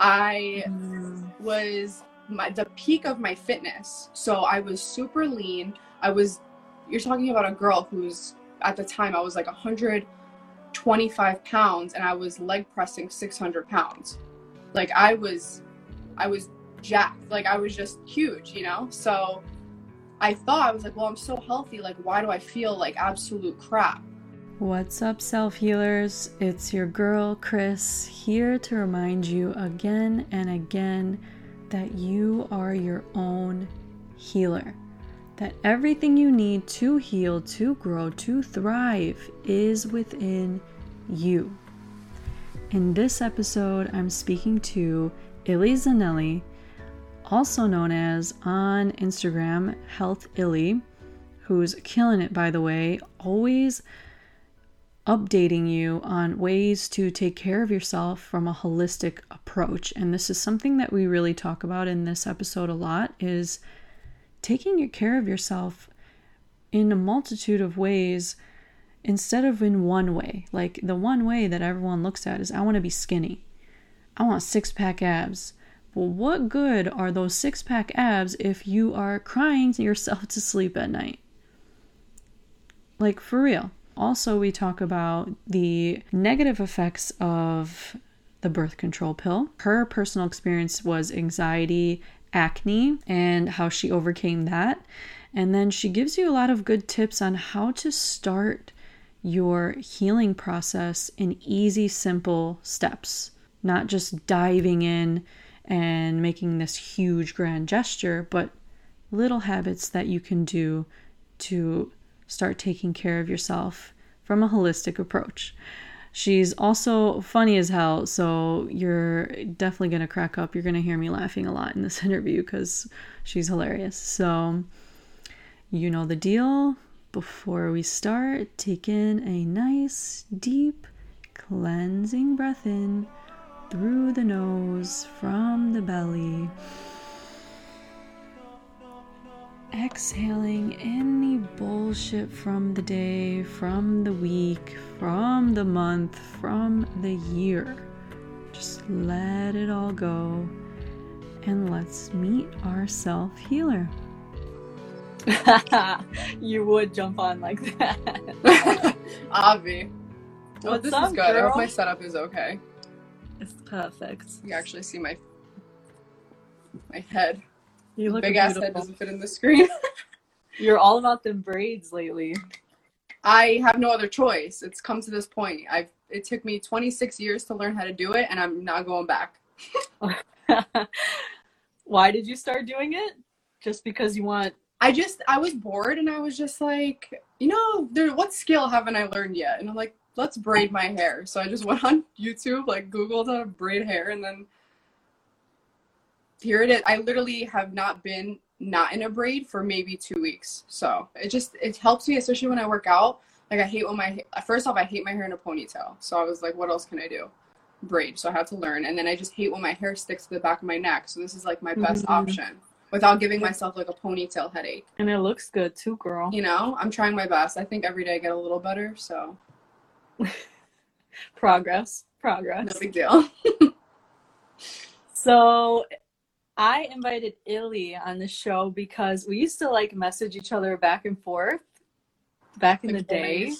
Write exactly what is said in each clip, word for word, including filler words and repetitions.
I mm. was my, the peak of my fitness. So I was super lean. I was, you're talking about a girl who's, at the time I was like one hundred twenty-five pounds and I was leg pressing six hundred pounds. Like I was, I was jacked. Like I was just huge, you know? So I thought, I was like, well, I'm so healthy. Like, why do I feel like absolute crap? What's up, self-healers? It's your girl, Chris, here to remind you again and again that you are your own healer. That everything you need to heal, to grow, to thrive is within you. In this episode, I'm speaking to Illie Zanelli, also known as on Instagram, Health Illy, who's killing it, by the way, always updating you on ways to take care of yourself from a holistic approach. And this is something that we really talk about in this episode a lot, is taking care of yourself in a multitude of ways instead of in one way. Like the one way that everyone looks at is, I want to be skinny. I want six-pack abs. Well, what good are those six-pack abs if you are crying yourself to sleep at night? Like, for real. Also, we talk about the negative effects of the birth control pill. Her personal experience was anxiety, acne, and how she overcame that. And then she gives you a lot of good tips on how to start your healing process in easy, simple steps, not just diving in and making this huge grand gesture, but little habits that you can do to start taking care of yourself from a holistic approach. She's also funny as hell, so you're definitely going to crack up. You're going to hear me laughing a lot in this interview because she's hilarious. So you know the deal. Before we start, take in a nice, deep, cleansing breath in through the nose, from the belly. Exhaling any bullshit from the day, from the week, from the month, from the year. Just let it all go and let's meet our self-healer. You would jump on like that. Avi. Well, What's this up, is good. Girl? I hope my setup is okay. It's perfect. You actually see my my head. You look big beautiful. Ass head doesn't fit in the screen. You're all about them braids lately. I have no other choice. It's come to this point. I've it took me twenty-six years to learn how to do it, and I'm not going back. Why did you start doing it? Just because you want? I just I was bored, and I was just like, you know, there. What skill haven't I learned yet? And I'm like, let's braid my hair. So I just went on YouTube, like Googled how to braid hair, and then here it is. I literally have not been not in a braid for maybe two weeks. So it just, it helps me, especially when I work out. Like I hate when my, first off, I hate my hair in a ponytail. So I was like, what else can I do? Braid. So I had to learn. And then I just hate when my hair sticks to the back of my neck. So this is like my best mm-hmm. option, without giving myself like a ponytail headache. And it looks good too, girl. You know, I'm trying my best. I think every day I get a little better. So progress progress no big deal. So I invited Illie on the show because we used to like message each other back and forth back in like the day,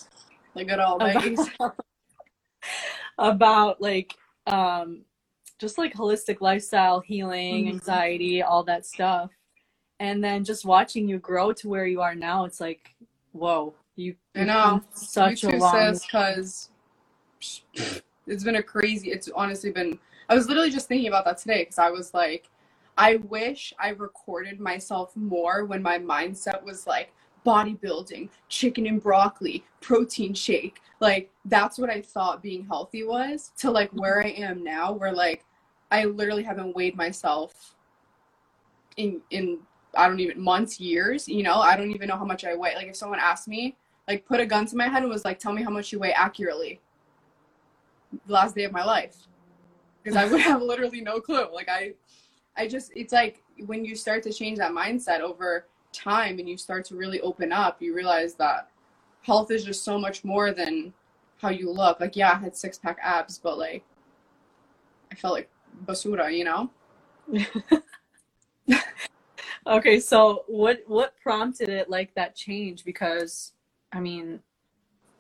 like at all days, about, about like um just like holistic lifestyle, healing, mm-hmm. anxiety, all that stuff. And then just watching you grow to where you are now, it's like, whoa. You, I know, such you a long, because it's been a crazy, it's honestly been, I was literally just thinking about that today, because I was like, I wish I recorded myself more when my mindset was like bodybuilding, chicken and broccoli, protein shake. Like, that's what I thought being healthy was, to like where I am now, where like, I literally haven't weighed myself in, in I don't even, months, years, you know, I don't even know how much I weigh. Like if someone asked me, like put a gun to my head and was like, tell me how much you weigh accurately. Last day of my life. Because I would have literally no clue. Like I, I just, it's like when you start to change that mindset over time and you start to really open up, you realize that health is just so much more than how you look. Like, yeah, I had six pack abs, but like, I felt like basura, you know? Okay, so what what prompted it, like, that change? Because, I mean,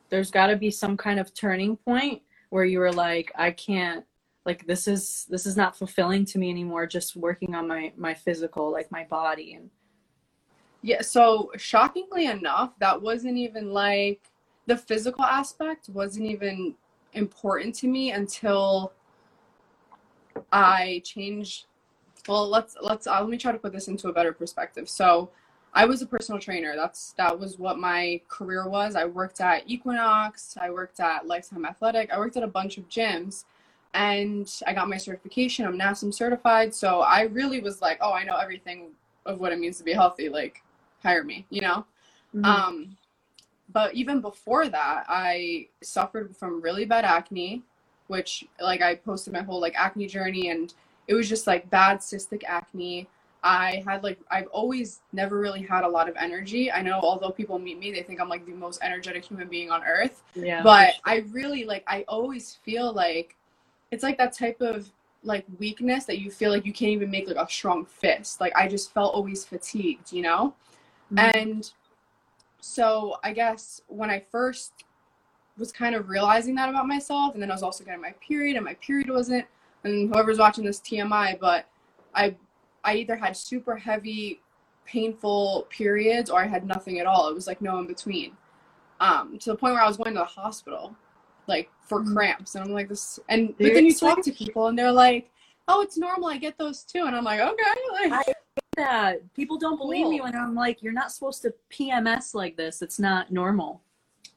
there's got to be some kind of turning point where you were like, I can't, like, this is this is not fulfilling to me anymore, just working on my my physical, like, my body. And yeah, so shockingly enough, that wasn't even, like, the physical aspect wasn't even important to me until I changed. Well, let's let's uh, let me try to put this into a better perspective. So I was a personal trainer. That's that was what my career was. I worked at Equinox. I worked at Lifetime Athletic. I worked at a bunch of gyms, and I got my certification. I'm N A S M certified. So I really was like, oh, I know everything of what it means to be healthy. Like, hire me, you know? Mm-hmm. Um, but even before that, I suffered from really bad acne, which, like, I posted my whole, like, acne journey, and it was just, like, bad cystic acne. I had, like, I've always never really had a lot of energy. I know, although people meet me, they think I'm, like, the most energetic human being on earth. Yeah. But I really, like, I always feel like it's, like, that type of, like, weakness that you feel like you can't even make, like, a strong fist. Like, I just felt always fatigued, you know? Mm-hmm. And so I guess when I first was kind of realizing that about myself, and then I was also getting my period, and my period wasn't, and whoever's watching this, T M I, but I I either had super heavy, painful periods, or I had nothing at all. It was like no in between, um, to the point where I was going to the hospital, like, for cramps. And I'm like, this, and but then you talk to people and they're like, oh, it's normal, I get those too. And I'm like, okay. Like, I get that. People don't believe cool. me when I'm like, you're not supposed to P M S like this. It's not normal.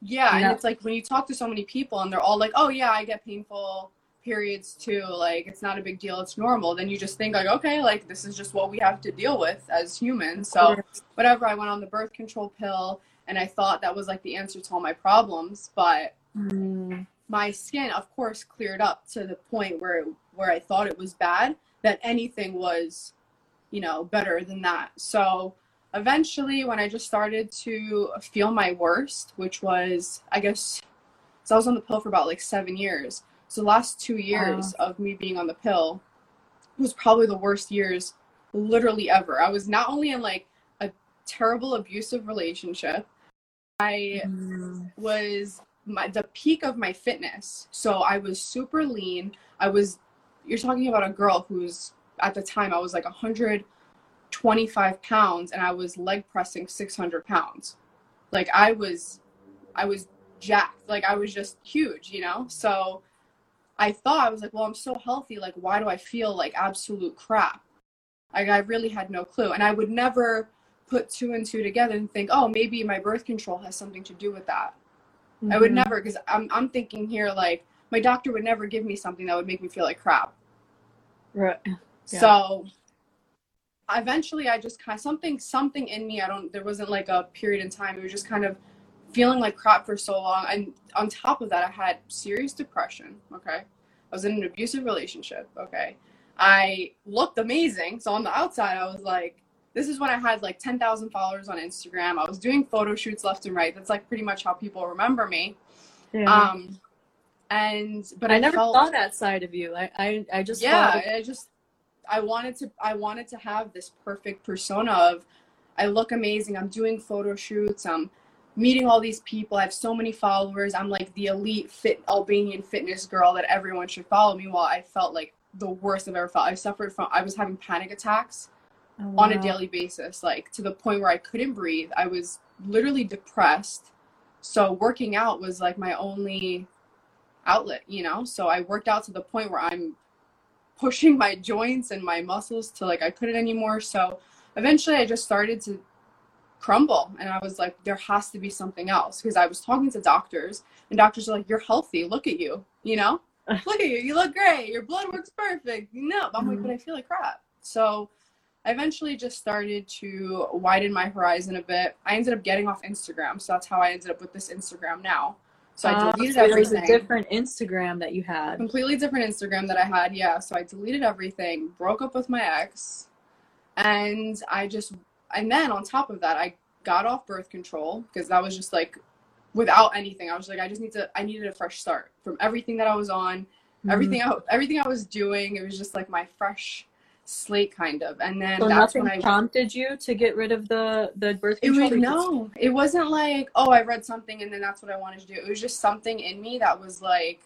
Yeah, and it's like when you talk to so many people and they're all like, oh yeah, I get painful periods too, like, it's not a big deal, it's normal. Then you just think, like, okay, like, this is just what we have to deal with as humans. So whatever, I went on the birth control pill and I thought that was, like, the answer to all my problems, but mm. my skin, of course, cleared up to the point where where I thought it was bad, that anything was, you know, better than that. So eventually, when I just started to feel my worst, which was, I guess, so I was on the pill for about, like, seven years. So the last two years wow. of me being on the pill was probably the worst years literally ever. I was not only in, like, a terrible abusive relationship, I mm. was my, the peak of my fitness. So I was super lean. I was, you're talking about a girl who's, at the time I was like one hundred twenty-five pounds and I was leg pressing six hundred pounds. Like, I was, I was jacked. Like, I was just huge, you know? So I thought, I was like, well, I'm so healthy, like, why do I feel like absolute crap? Like, I really had no clue. And I would never put two and two together and think, oh, maybe my birth control has something to do with that. Mm-hmm. I would never, because I'm I'm thinking here, like, my doctor would never give me something that would make me feel like crap. Right. Yeah. So eventually I just kind of, something, something in me, I don't, there wasn't, like, a period in time. It was just kind of feeling like crap for so long. And on top of that, I had serious depression. Okay. I was in an abusive relationship. Okay. I looked amazing. So on the outside, I was like, this is when I had, like, ten thousand followers on Instagram. I was doing photo shoots left and right. That's, like, pretty much how people remember me. Yeah. Um, and, but I, I never felt, saw that side of you. I, I, I just, yeah, I just, I wanted to, I wanted to have this perfect persona of, I look amazing. I'm doing photo shoots. I'm meeting all these people, I have so many followers, I'm like the elite fit Albanian fitness girl that everyone should follow me. While I felt like the worst I've ever felt. I suffered from, I was having panic attacks oh, wow. on a daily basis, like, to the point where I couldn't breathe. I was literally depressed. So working out was, like, my only outlet, you know? So I worked out to the point where I'm pushing my joints and my muscles to, like, I couldn't anymore. So eventually I just started to crumble, and I was like, there has to be something else, because I was talking to doctors, and doctors are like, you're healthy, look at you, you know, look at you, you look great, your blood works perfect, you know. I'm like, but I feel like crap. So I eventually just started to widen my horizon a bit. I ended up getting off Instagram, so that's how I ended up with this Instagram now. So I deleted uh, so everything. It was a different Instagram that you had. Completely different Instagram that I had, yeah. So I deleted everything, broke up with my ex, and I just and then on top of that, I got off birth control, because that was just like, without anything, I was like, I just need to, I needed a fresh start from everything that I was on. Mm-hmm. Everything I, everything I was doing, it was just like my fresh slate kind of. And then so that's when I prompted you to get rid of the, the birth control? It was, no, it wasn't like, oh, I read something and then that's what I wanted to do. It was just something in me that was like,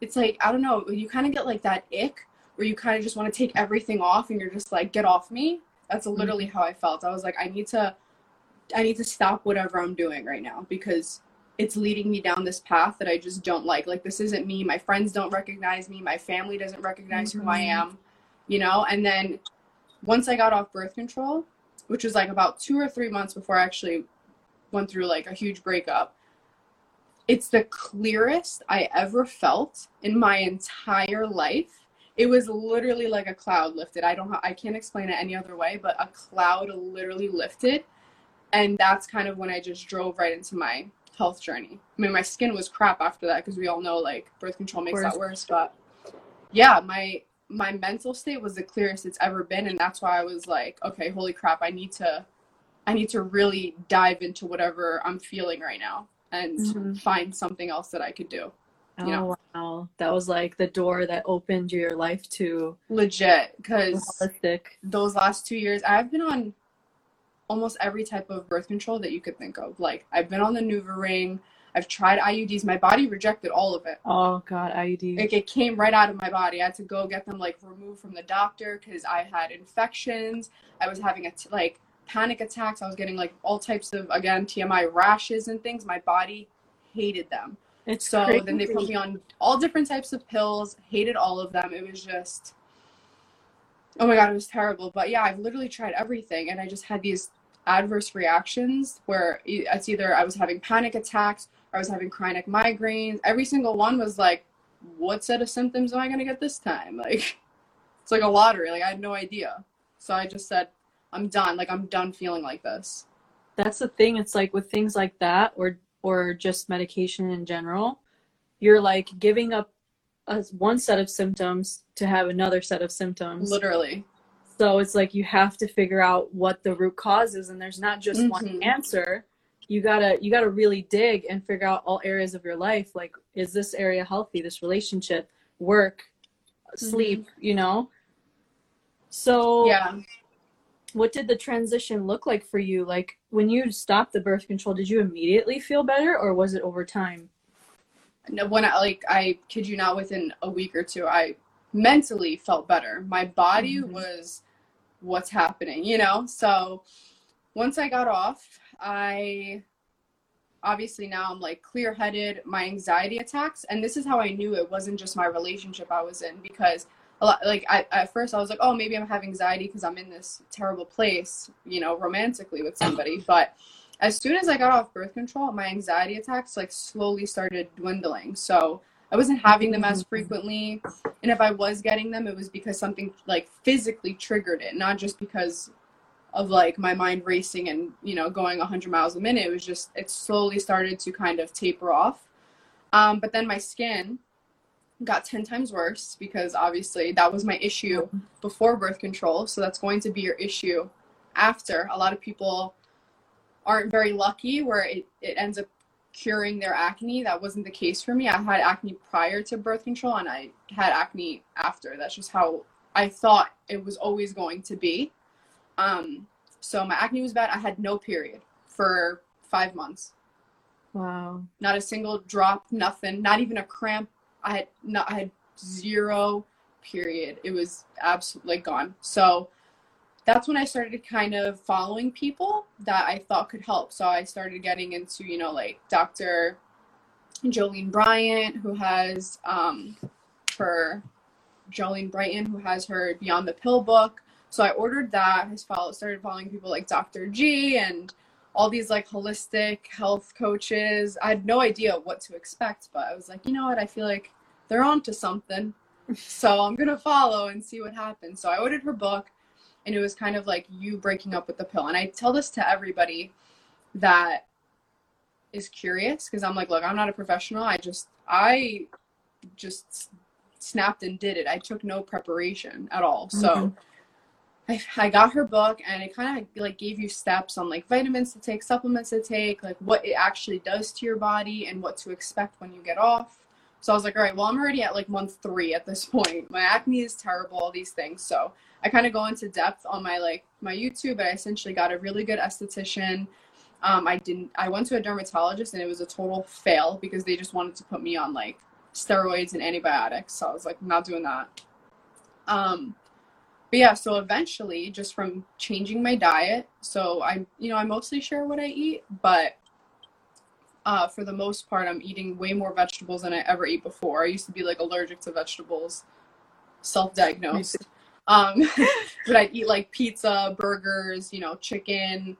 it's like, I don't know, you kind of get like that ick where you kind of just want to take everything off and you're just like, get off me. That's literally mm-hmm. how I felt. I was like, I need to, I need to stop whatever I'm doing right now because it's leading me down this path that I just don't like. Like, this isn't me. My friends don't recognize me. My family doesn't recognize mm-hmm. who I am, you know? And then once I got off birth control, which was like about two or three months before I actually went through like a huge breakup, it's the clearest I ever felt in my entire life. It was literally like a cloud lifted. I don't, ha- I can't explain it any other way, but a cloud literally lifted. And that's kind of when I just drove right into my health journey. I mean, my skin was crap after that because we all know like birth control makes that worse, but yeah, my my mental state was the clearest it's ever been, and that's why I was like, okay, holy crap, I need to I need to really dive into whatever I'm feeling right now and mm-hmm. find something else that I could do. Oh, you know? Wow, that was like the door that opened your life to legit, because those last two years I've been on almost every type of birth control that you could think of. Like, I've been on the NuvaRing, I've tried I U Ds. My body rejected all of it. Oh God, I U Ds. Like, it came right out of my body. I had to go get them like removed from the doctor because I had infections. I was having a t- like panic attacks. I was getting like all types of, again, T M I rashes and things. My body hated them. It's so crazy. Then they put me on all different types of pills, hated all of them. It was just, oh my God, it was terrible. But yeah, I've literally tried everything and I just had these adverse reactions where it's either I was having panic attacks or I was having chronic migraines. Every single one was like, what set of symptoms am I going to get this time? Like, it's like a lottery. Like, I had no idea. So I just said, I'm done. Like, I'm done feeling like this. That's the thing. It's like with things like that or or just medication in general, you're like giving up a, one set of symptoms to have another set of symptoms. Literally. So it's like you have to figure out what the root cause is, and there's not just mm-hmm. one answer. You gotta you gotta really dig and figure out all areas of your life. Like, is this area healthy? This relationship, work, sleep, mm-hmm. you know? So yeah. What did the transition look like for you? Like, when you stopped the birth control, did you immediately feel better, or was it over time? No, when I, like, I kid you not, within a week or two, I mentally felt better. My body mm-hmm. was... what's happening, you know? So once I got off, I obviously now I'm like clear-headed. My anxiety attacks, and this is how I knew it wasn't just my relationship I was in, because a lot, like I, at first I was like, oh, maybe I'm having anxiety because I'm in this terrible place, you know, romantically with somebody. But as soon as I got off birth control, my anxiety attacks like slowly started dwindling. So I wasn't having them as frequently, and if I was getting them, it was because something like physically triggered it, not just because of like my mind racing and, you know, going one hundred miles a minute. It was just, it slowly started to kind of taper off. Um, but then my skin got ten times worse, because obviously that was my issue before birth control, so that's going to be your issue after. A lot of people aren't very lucky where it, it ends up curing their acne. That wasn't the case for me. I had acne prior to birth control, and I had acne after. That's just how I thought it was always going to be. Um, so my acne was bad. I had no period for five months. Wow. Not a single drop, nothing, not even a cramp. I had not, I had zero period. It was absolutely gone. So that's when I started kind of following people that I thought could help. So I started getting into, you know, like Doctor Jolene Bryant, who has um, her Jolene Bryant, who has her Beyond the Pill book. So I ordered that. I followed, started following people like Doctor G and all these like holistic health coaches. I had no idea what to expect, but I was like, you know what? I feel like they're onto something. So I'm going to follow and see what happens. So I ordered her book. And it was kind of like you breaking up with the pill. And I tell this to everybody that is curious, because I'm like, look, I'm not a professional. I just, I just snapped and did it. I took no preparation at all. Mm-hmm. So I, I got her book, and it kind of like gave you steps on like vitamins to take, supplements to take, like what it actually does to your body and what to expect when you get off, So I was like, all right, well, I'm already at like month three at this point. My acne is terrible, all these things. So I kind of go into depth on my, like my YouTube, but I essentially got a really good esthetician. Um, I didn't, I went to a dermatologist and it was a total fail because they just wanted to put me on like steroids and antibiotics. So I was like, I'm not doing that. Um, but yeah, so eventually just from changing my diet. So I, you know, I mostly share what I eat, but Uh, for the most part, I'm eating way more vegetables than I ever ate before. I used to be like allergic to vegetables, self-diagnosed. Um, but I'd eat like pizza, burgers, you know, chicken,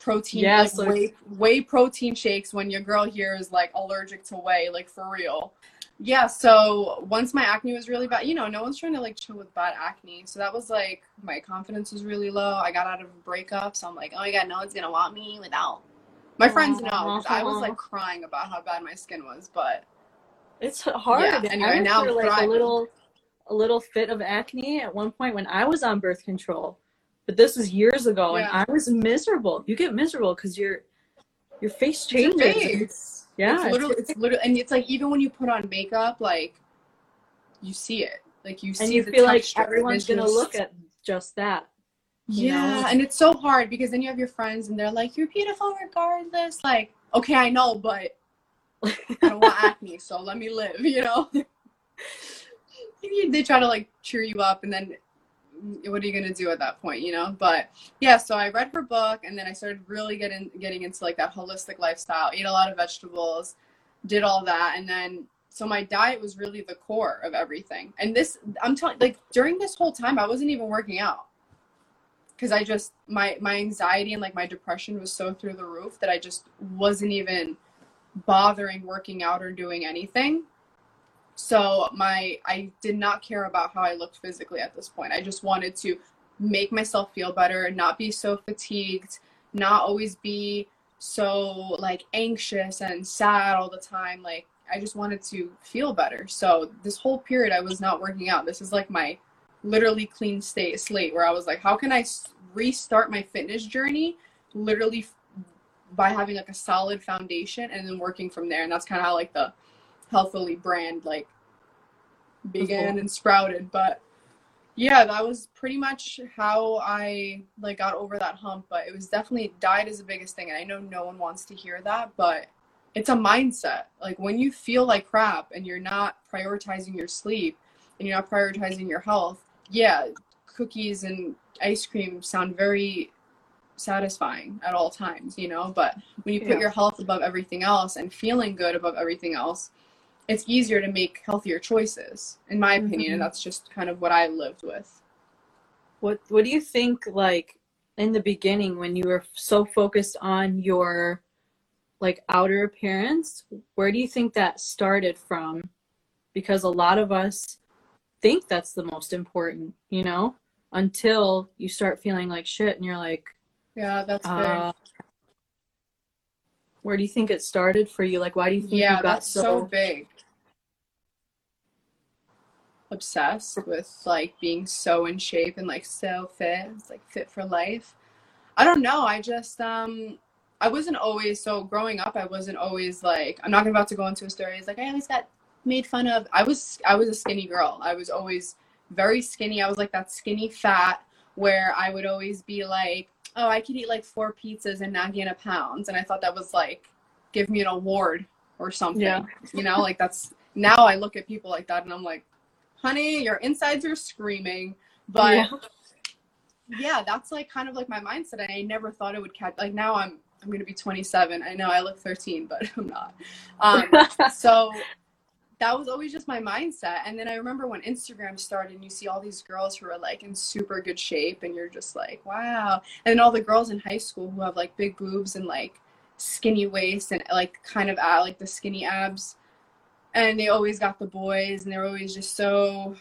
protein, yes, like, whey, whey protein shakes when your girl here is like allergic to whey, like for real. Yeah. So once my acne was really bad, you know, no one's trying to like chill with bad acne. So that was like, my confidence was really low. I got out of a breakup. So I'm like, oh my God, no one's going to want me without. My friends know, because I was like crying about how bad my skin was, but it's hard. Yeah. Anyway, I now for, like, a little, a little fit of acne at one point when I was on birth control, but this was years ago, yeah. and I was miserable. You get miserable because your your face changes. It's your face. It's, yeah, it's, it's literally, it's literally, and it's like even when you put on makeup, like you see it, like you see, and you the feel like everyone's gonna just... look at just that. You yeah, know? And it's so hard because then you have your friends and they're like, you're beautiful regardless. Like, okay, I know, but I don't want acne, so let me live, you know? They try to like cheer you up and then what are you going to do at that point, you know? But yeah, so I read her book and then I started really getting, getting into like that holistic lifestyle, ate a lot of vegetables, did all that. And then, so my diet was really the core of everything. And this, I'm telling like during this whole time, I wasn't even working out. Because I just, my, my anxiety and like my depression was so through the roof that I just wasn't even bothering working out or doing anything. So my, I did not care about how I looked physically at this point. I just wanted to make myself feel better, not be so fatigued, not always be so like anxious and sad all the time. Like I just wanted to feel better. So this whole period I was not working out. This is like my literally clean state slate where I was like, how can I restart my fitness journey literally f- by having like a solid foundation and then working from there. And that's kind of how like the Health Illy brand like began cool. and sprouted. But yeah, that was pretty much how I like got over that hump. But it was definitely, diet is the biggest thing, and I know no one wants to hear that, but it's a mindset. Like when you feel like crap and you're not prioritizing your sleep and you're not prioritizing your health, yeah, cookies and ice cream sound very satisfying at all times, you know, but when you put yeah. your health above everything else and feeling good above everything else, it's easier to make healthier choices, in my opinion, mm-hmm. and that's just kind of what I lived with. What What do you think, like, in the beginning when you were so focused on your, like, outer appearance, where do you think that started from? Because a lot of us think that's the most important, you know, until you start feeling like shit and you're like, yeah, that's uh, big. Where do you think it started for you? Like, why do you think yeah, you got that's so, so big? Obsessed with like being so in shape and like so fit. It's like fit for life. I don't know. I just, um, I wasn't always, so growing up, I wasn't always like, I'm not about to go into a story. It's like, I always got made fun of. I was I was a skinny girl. I was always very skinny. I was like that skinny fat where I would always be like, oh, I could eat like four pizzas and not gain a pound. And I thought that was like, give me an award or something. Yeah. You know, like that's, now I look at people like that and I'm like, honey, your insides are screaming. But yeah, yeah that's like kind of like my mindset. I never thought it would catch, like now I'm I'm gonna be twenty-seven. I know I look thirteen, but I'm not. Um, so that was always just my mindset. And then I remember when Instagram started and you see all these girls who are like in super good shape and you're just like, wow. And then all the girls in high school who have like big boobs and like skinny waist and like kind of uh, like the skinny abs. And they always got the boys and they're always just so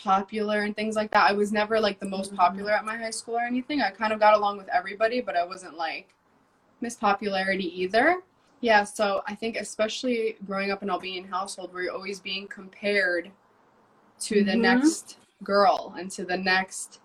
popular and things like that. I was never like the most popular at my high school or anything. I kind of got along with everybody, but I wasn't like Miss Popularity either. Yeah, so I think especially growing up in an Albanian household where you're always being compared to the mm-hmm. next girl and to the next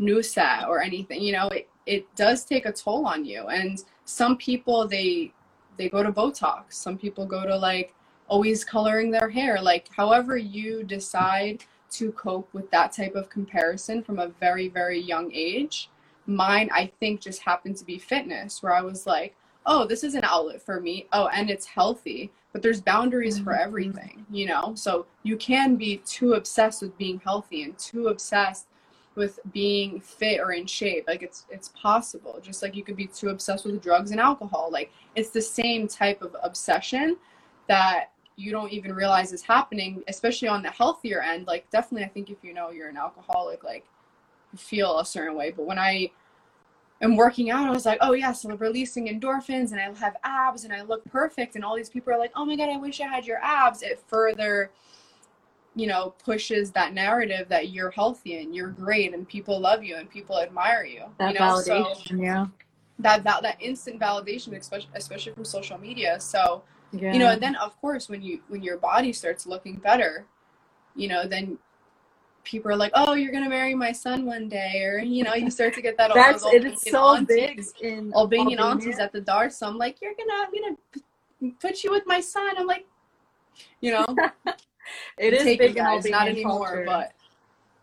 nusa or anything, you know, it, it does take a toll on you. And some people, they they go to Botox. Some people go to like always coloring their hair. Like, however you decide to cope with that type of comparison from a very, very young age. Mine, I think, just happened to be fitness, where I was like, oh, this is an outlet for me. Oh, and it's healthy. But there's boundaries for everything, you know? So you can be too obsessed with being healthy and too obsessed with being fit or in shape. Like, it's it's possible. Just like you could be too obsessed with drugs and alcohol. Like, it's the same type of obsession that you don't even realize is happening, especially on the healthier end. Like, definitely, I think if you know you're an alcoholic, like, you feel a certain way. But when I am working out, I was like, oh yeah, so I'm releasing endorphins and I have abs and I look perfect, and all these people are like, oh my god, I wish I had your abs. It further, you know, pushes that narrative that you're healthy and you're great and people love you and people admire you. That, you know, validation, so yeah. That, that that instant validation, especially especially from social media. So, yeah. You know, and then of course when you when your body starts looking better, you know, then people are like, oh, you're gonna marry my son one day, or you know, you start to get that all that's it is so aunties, big in Albanian aunties at the dar. So I'm like, you're gonna, I'm gonna put you with my son. I'm like, you know. It is big, guys, not anymore, but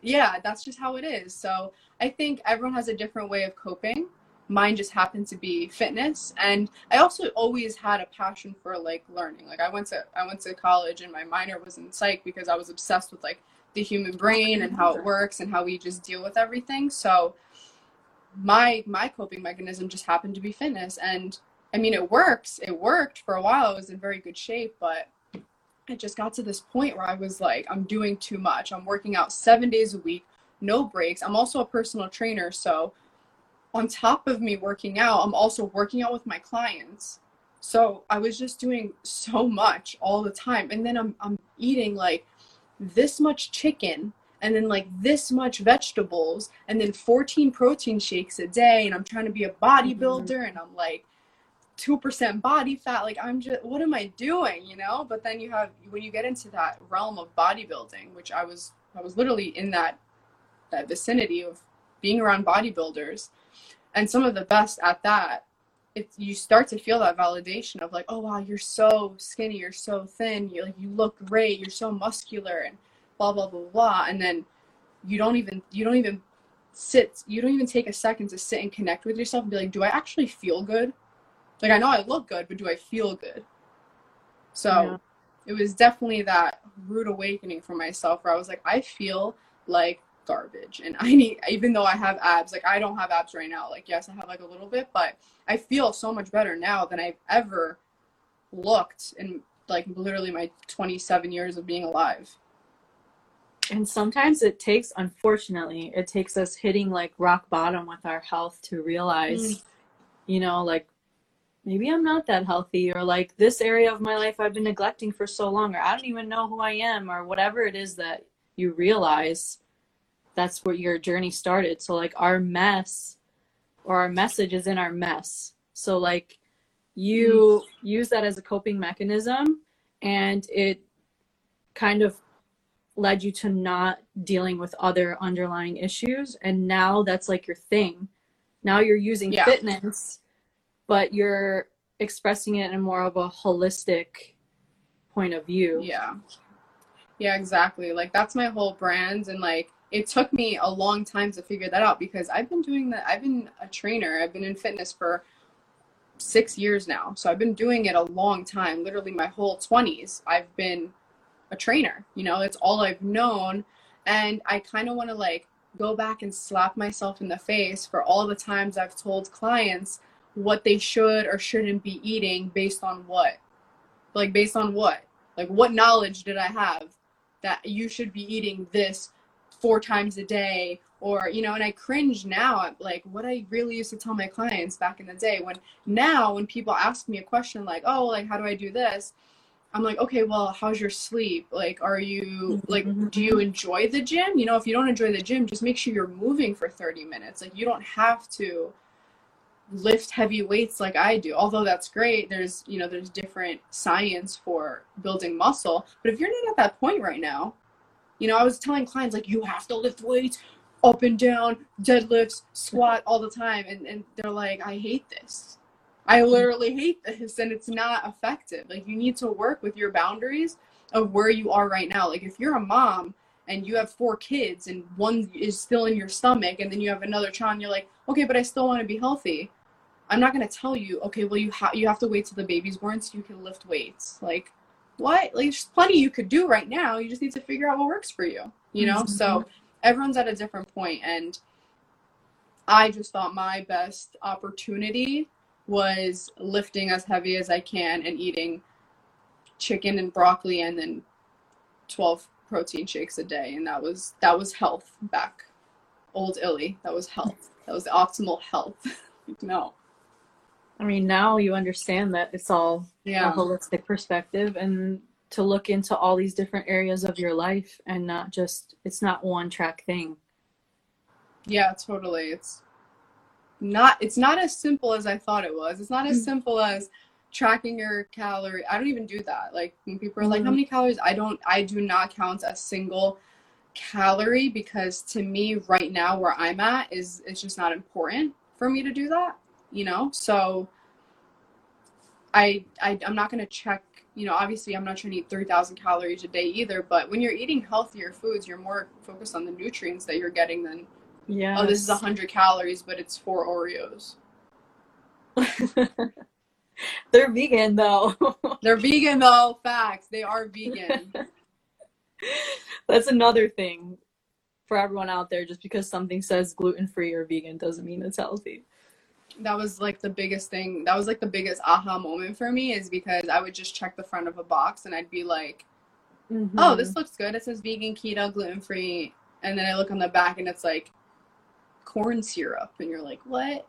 yeah, that's just how it is. So I think everyone has a different way of coping. Mine just happened to be fitness, and I also always had a passion for like learning. Like I went to I went to college, and my minor was in psych because I was obsessed with like the human brain and how it works and how we just deal with everything. So my my coping mechanism just happened to be fitness, and I mean it works. It worked for a while. I was in very good shape, but it just got to this point where I was like, I'm doing too much. I'm working out seven days a week, no breaks. I'm also a personal trainer. So on top of me working out, I'm also working out with my clients. So I was just doing so much all the time. And then I'm I'm eating like this much chicken and then like this much vegetables and then fourteen protein shakes a day. And I'm trying to be a bodybuilder mm-hmm. and I'm like, two percent body fat, like I'm just, what am I doing, you know? But then you have, when you get into that realm of bodybuilding, which I was, I was literally in that, that vicinity of being around bodybuilders and some of the best at that, it, you start to feel that validation of like, oh wow, you're so skinny, you're so thin, you like, you look great, you're so muscular and blah, blah, blah, blah. And then you don't even, you don't even sit, you don't even take a second to sit and connect with yourself and be like, do I actually feel good? Like, I know I look good, but do I feel good? So yeah. It was definitely that rude awakening for myself where I was like, I feel like garbage. And I need, even though I have abs, like I don't have abs right now. Like, yes, I have like a little bit, but I feel so much better now than I've ever looked in like literally my twenty-seven years of being alive. And sometimes it takes, unfortunately, it takes us hitting like rock bottom with our health to realize, mm. you know, like, maybe I'm not that healthy, or like this area of my life I've been neglecting for so long, or I don't even know who I am, or whatever it is that you realize that's where your journey started. So like our mess or our message is in our mess. So like you mm-hmm. use that as a coping mechanism, and it kind of led you to not dealing with other underlying issues. And now that's like your thing. Now you're using yeah. fitness, but you're expressing it in more of a holistic point of view. Yeah. Yeah, exactly. Like that's my whole brand. And like, it took me a long time to figure that out because I've been doing that. I've been a trainer. I've been in fitness for six years now. So I've been doing it a long time, literally my whole twenties. I've been a trainer, you know, it's all I've known. And I kind of want to like go back and slap myself in the face for all the times I've told clients what they should or shouldn't be eating based on what, like based on what, like what knowledge did I have that you should be eating this four times a day, or, you know, and I cringe now at like what I really used to tell my clients back in the day, when now when people ask me a question like, oh, like, how do I do this? I'm like, okay, well, how's your sleep? Like, are you like, do you enjoy the gym? You know, if you don't enjoy the gym, just make sure you're moving for thirty minutes. Like you don't have to lift heavy weights like I do, although that's great. There's, you know, there's different science for building muscle, but if you're not at that point right now, you know, I was telling clients like, you have to lift weights up and down, deadlifts, squat all the time. And, and they're like, I hate this. I literally hate this and it's not effective. Like, you need to work with your boundaries of where you are right now. Like, if you're a mom and you have four kids and one is still in your stomach and then you have another child and you're like, okay, but I still want to be healthy. I'm not going to tell you, okay, well, you, ha- you have to wait till the baby's born so you can lift weights. Like, what? Like, there's plenty you could do right now. You just need to figure out what works for you, you know? Mm-hmm. So everyone's at a different point. And I just thought my best opportunity was lifting as heavy as I can and eating chicken and broccoli and then twelve protein shakes a day. And that was, that was health back. Old Illy. That was health. That was the optimal health. No. I mean, now you understand that it's all yeah. a holistic perspective, and to look into all these different areas of your life and not just, it's not one track thing. Yeah, totally. It's not, it's not as simple as I thought it was. It's not as simple as tracking your calorie. I don't even do that. Like, when people are like, mm-hmm. how many calories? I don't, I do not count a single calorie, because to me right now where I'm at is, it's just not important for me to do that, you know? So I, I I'm not going to check, you know, obviously I'm not trying to eat three thousand calories a day either, but when you're eating healthier foods, you're more focused on the nutrients that you're getting than, yeah, oh, this is one hundred calories, but it's four Oreos. They're vegan, though. They're vegan, though. Facts. They are vegan. That's another thing for everyone out there. Just because something says gluten-free or vegan doesn't mean it's healthy. That was, like, the biggest thing. That was, like, the biggest aha moment for me, is because I would just check the front of a box, and I'd be like, mm-hmm. oh, this looks good. It says vegan, keto, gluten-free. And then I look on the back, and it's, like, corn syrup. And you're like, what?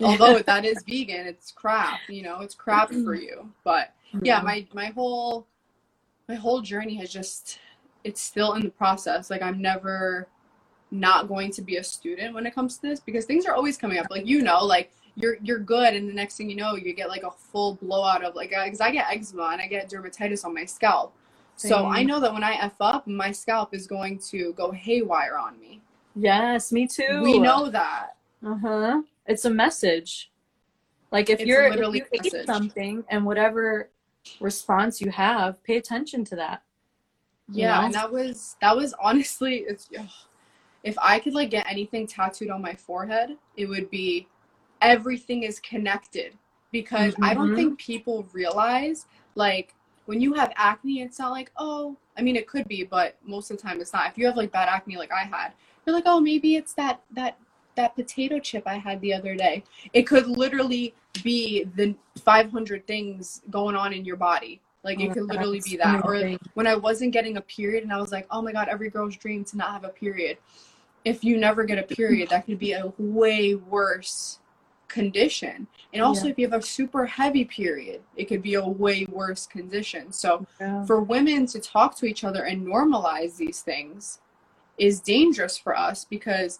Although that is vegan, it's crap, you know, it's crap for you. But yeah, my, my whole, my whole journey has just, it's still in the process. Like, I'm never not going to be a student when it comes to this, because things are always coming up. Like, you know, like you're, you're good. And the next thing you know, you get like a full blowout of like, cause I get eczema and I get dermatitis on my scalp. Same. So I know that when I F up, my scalp is going to go haywire on me. Yes, me too. We know that. Uh-huh. It's a message. Like, if it's you're if you eat something and whatever response you have, pay attention to that. Yeah, you know? And that was that was honestly, it's, ugh, if I could like get anything tattooed on my forehead, it would be everything is connected, because mm-hmm. I don't think people realize, like, when you have acne, it's not like, oh, I mean, it could be, but most of the time it's not. If you have like bad acne, like I had, you're like, oh, maybe it's that that. that potato chip I had the other day. It could literally be the five hundred things going on in your body. Like, oh, it could literally be that. Amazing. Or when I wasn't getting a period and I was like, oh my God, every girl's dream to not have a period. If you never get a period, that could be a way worse condition. And also yeah. if you have a super heavy period, it could be a way worse condition. So yeah. for women to talk to each other and normalize these things is dangerous for us, because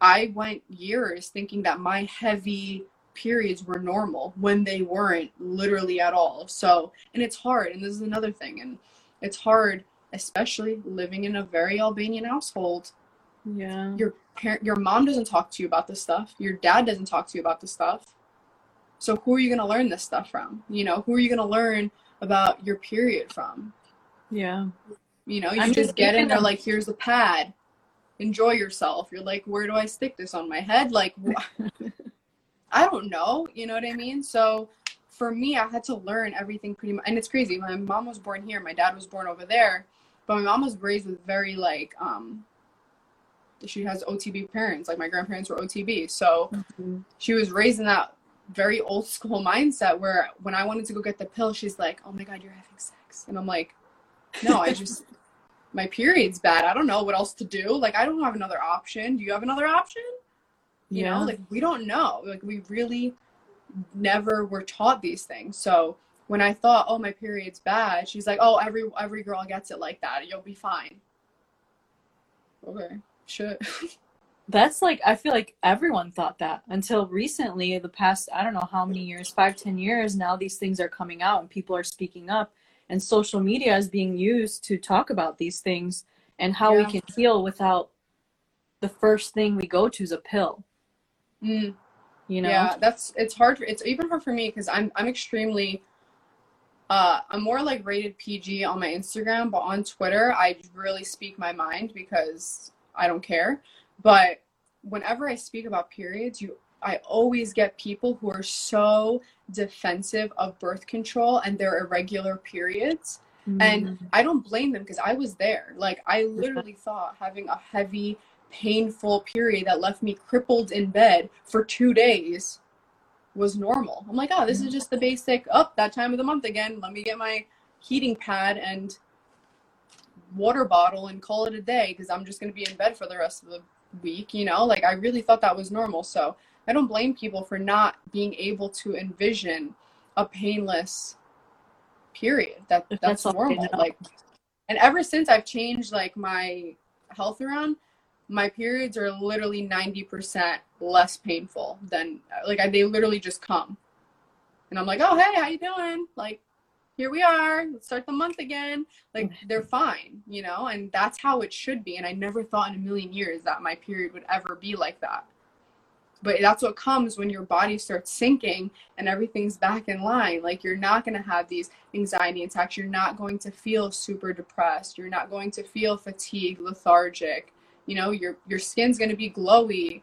I went years thinking that my heavy periods were normal when they weren't literally at all. So, and it's hard. And this is another thing. And it's hard, especially living in a very Albanian household. Yeah. Your parent, your mom doesn't talk to you about this stuff. Your dad doesn't talk to you about this stuff. So who are you going to learn this stuff from? You know, who are you going to learn about your period from? Yeah. You know, you I'm just get in there like, here's the pad. Enjoy yourself. You're like, where do I stick this on my head? Like, I don't know. You know what I mean? So for me, I had to learn everything pretty much. And it's crazy. My mom was born here. My dad was born over there. But my mom was raised with very like, um, she has O T B parents. Like, my grandparents were O T B. So mm-hmm. she was raised in that very old school mindset where when I wanted to go get the pill, she's like, oh my God, you're having sex. And I'm like, no, I just... my period's bad. I don't know what else to do. Like, I don't have another option. Do you have another option? You yeah. know, like, we don't know. Like, we really never were taught these things. So when I thought, oh, my period's bad, she's like, oh, every every girl gets it like that. You'll be fine. Okay, shit. That's like, I feel like everyone thought that until recently, the past, I don't know how many years, five, ten years, now these things are coming out and people are speaking up. And social media is being used to talk about these things and how yeah. we can heal without the first thing we go to is a pill. Mm. you know? Yeah, that's, it's hard. For, it's even hard for me because I'm, I'm extremely, uh, I'm more like rated P G on my Instagram, but on Twitter, I really speak my mind because I don't care. But whenever I speak about periods, you, I always get people who are so defensive of birth control and their irregular periods. Mm-hmm. And I don't blame them because I was there. Like, I literally thought having a heavy, painful period that left me crippled in bed for two days was normal. I'm like, oh, this is just the basic, oh, that time of the month again. Let me get my heating pad and water bottle and call it a day because I'm just going to be in bed for the rest of the week, you know? Like, I really thought that was normal. So I don't blame people for not being able to envision a painless period. That that's normal. Like, and ever since I've changed like my health around, my periods are literally ninety percent less painful than like I, they literally just come. And I'm like, oh, hey, how you doing? Like, here we are. Let's start the month again. Like, they're fine, you know, and that's how it should be. And I never thought in a million years that my period would ever be like that. But that's what comes when your body starts sinking and everything's back in line. Like, you're not going to have these anxiety attacks. You're not going to feel super depressed. You're not going to feel fatigued, lethargic. You know, your your skin's going to be glowy.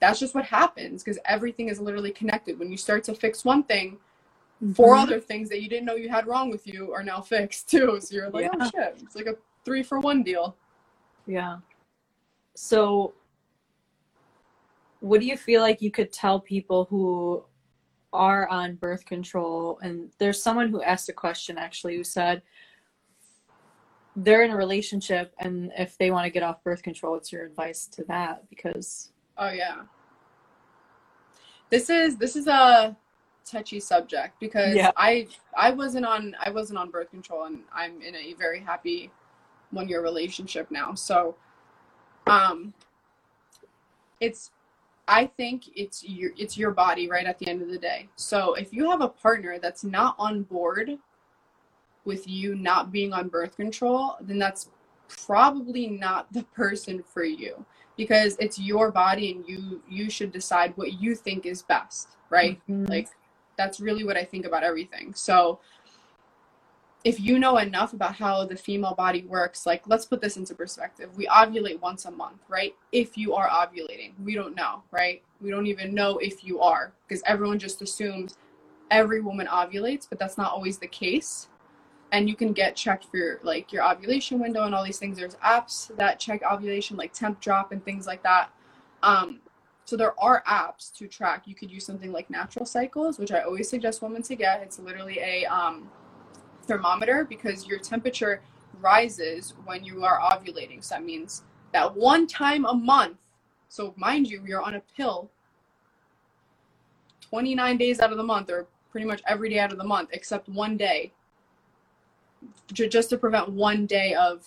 That's just what happens because everything is literally connected. When you start to fix one thing, mm-hmm. four other things that you didn't know you had wrong with you are now fixed too. So you're like, yeah. oh, shit. It's like a three for one deal. Yeah. So... what do you feel like you could tell people who are on birth control? And there's someone who asked a question actually who said they're in a relationship and if they want to get off birth control, what's your advice to that? Because oh yeah, this is this is a touchy subject because yeah. I I wasn't on I wasn't on birth control and I'm in a very happy one year relationship now. So um, it's. I think it's your, it's your body right at the end of the day. So if you have a partner that's not on board with you not being on birth control, then that's probably not the person for you because it's your body and you, you should decide what you think is best, right? Mm-hmm. Like that's really what I think about everything. So if you know enough about how the female body works, like let's put this into perspective. We ovulate once a month, right? If you are ovulating, we don't know, right? We don't even know if you are because everyone just assumes every woman ovulates, but that's not always the case. And you can get checked for your, like your ovulation window and all these things. There's apps that check ovulation like TempDrop and things like that. Um, so there are apps to track. You could use something like Natural Cycles, which I always suggest women to get. It's literally a, um, thermometer because your temperature rises when you are ovulating. So that means that one time a month. So mind you, you're on a pill twenty-nine days out of the month or pretty much every day out of the month, except one day just to prevent one day of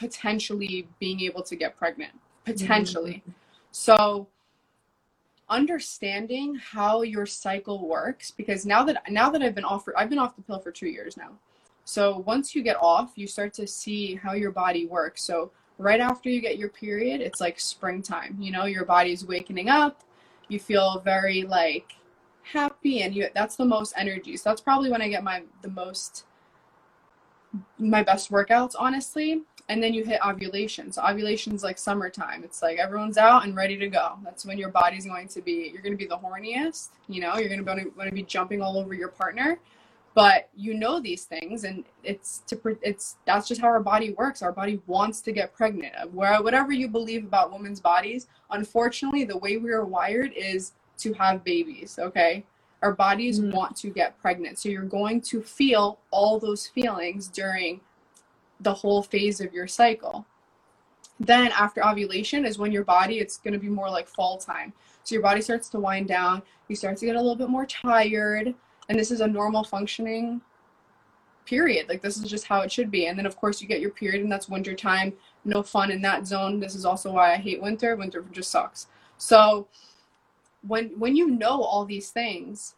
potentially being able to get pregnant, potentially. Mm-hmm. So understanding how your cycle works, because now that now that I've been off for, I've been off the pill for two years now. So once you get off, you start to see how your body works. So right after you get your period, it's like springtime, you know, your body's wakening up. You feel very like happy and you, that's the most energy. So that's probably when I get my, the most, my best workouts, honestly. And then you hit ovulation. So ovulation's like summertime. It's like everyone's out and ready to go. That's when your body's going to be, you're going to be the horniest, you know, you're going to want to be jumping all over your partner, but you know these things and it's to, it's, that's just how our body works. Our body wants to get pregnant. Whatever you believe about women's bodies, unfortunately, the way we are wired is to have babies. Okay. Our bodies mm-hmm. want to get pregnant. So you're going to feel all those feelings during the whole phase of your cycle. Then after ovulation is when your body, it's going to be more like fall time. So your body starts to wind down. You start to get a little bit more tired. And this is a normal functioning period. Like this is just how it should be. And then of course you get your period and that's winter time. No fun in that zone. This is also why I hate winter. Winter just sucks. So when, when you know all these things,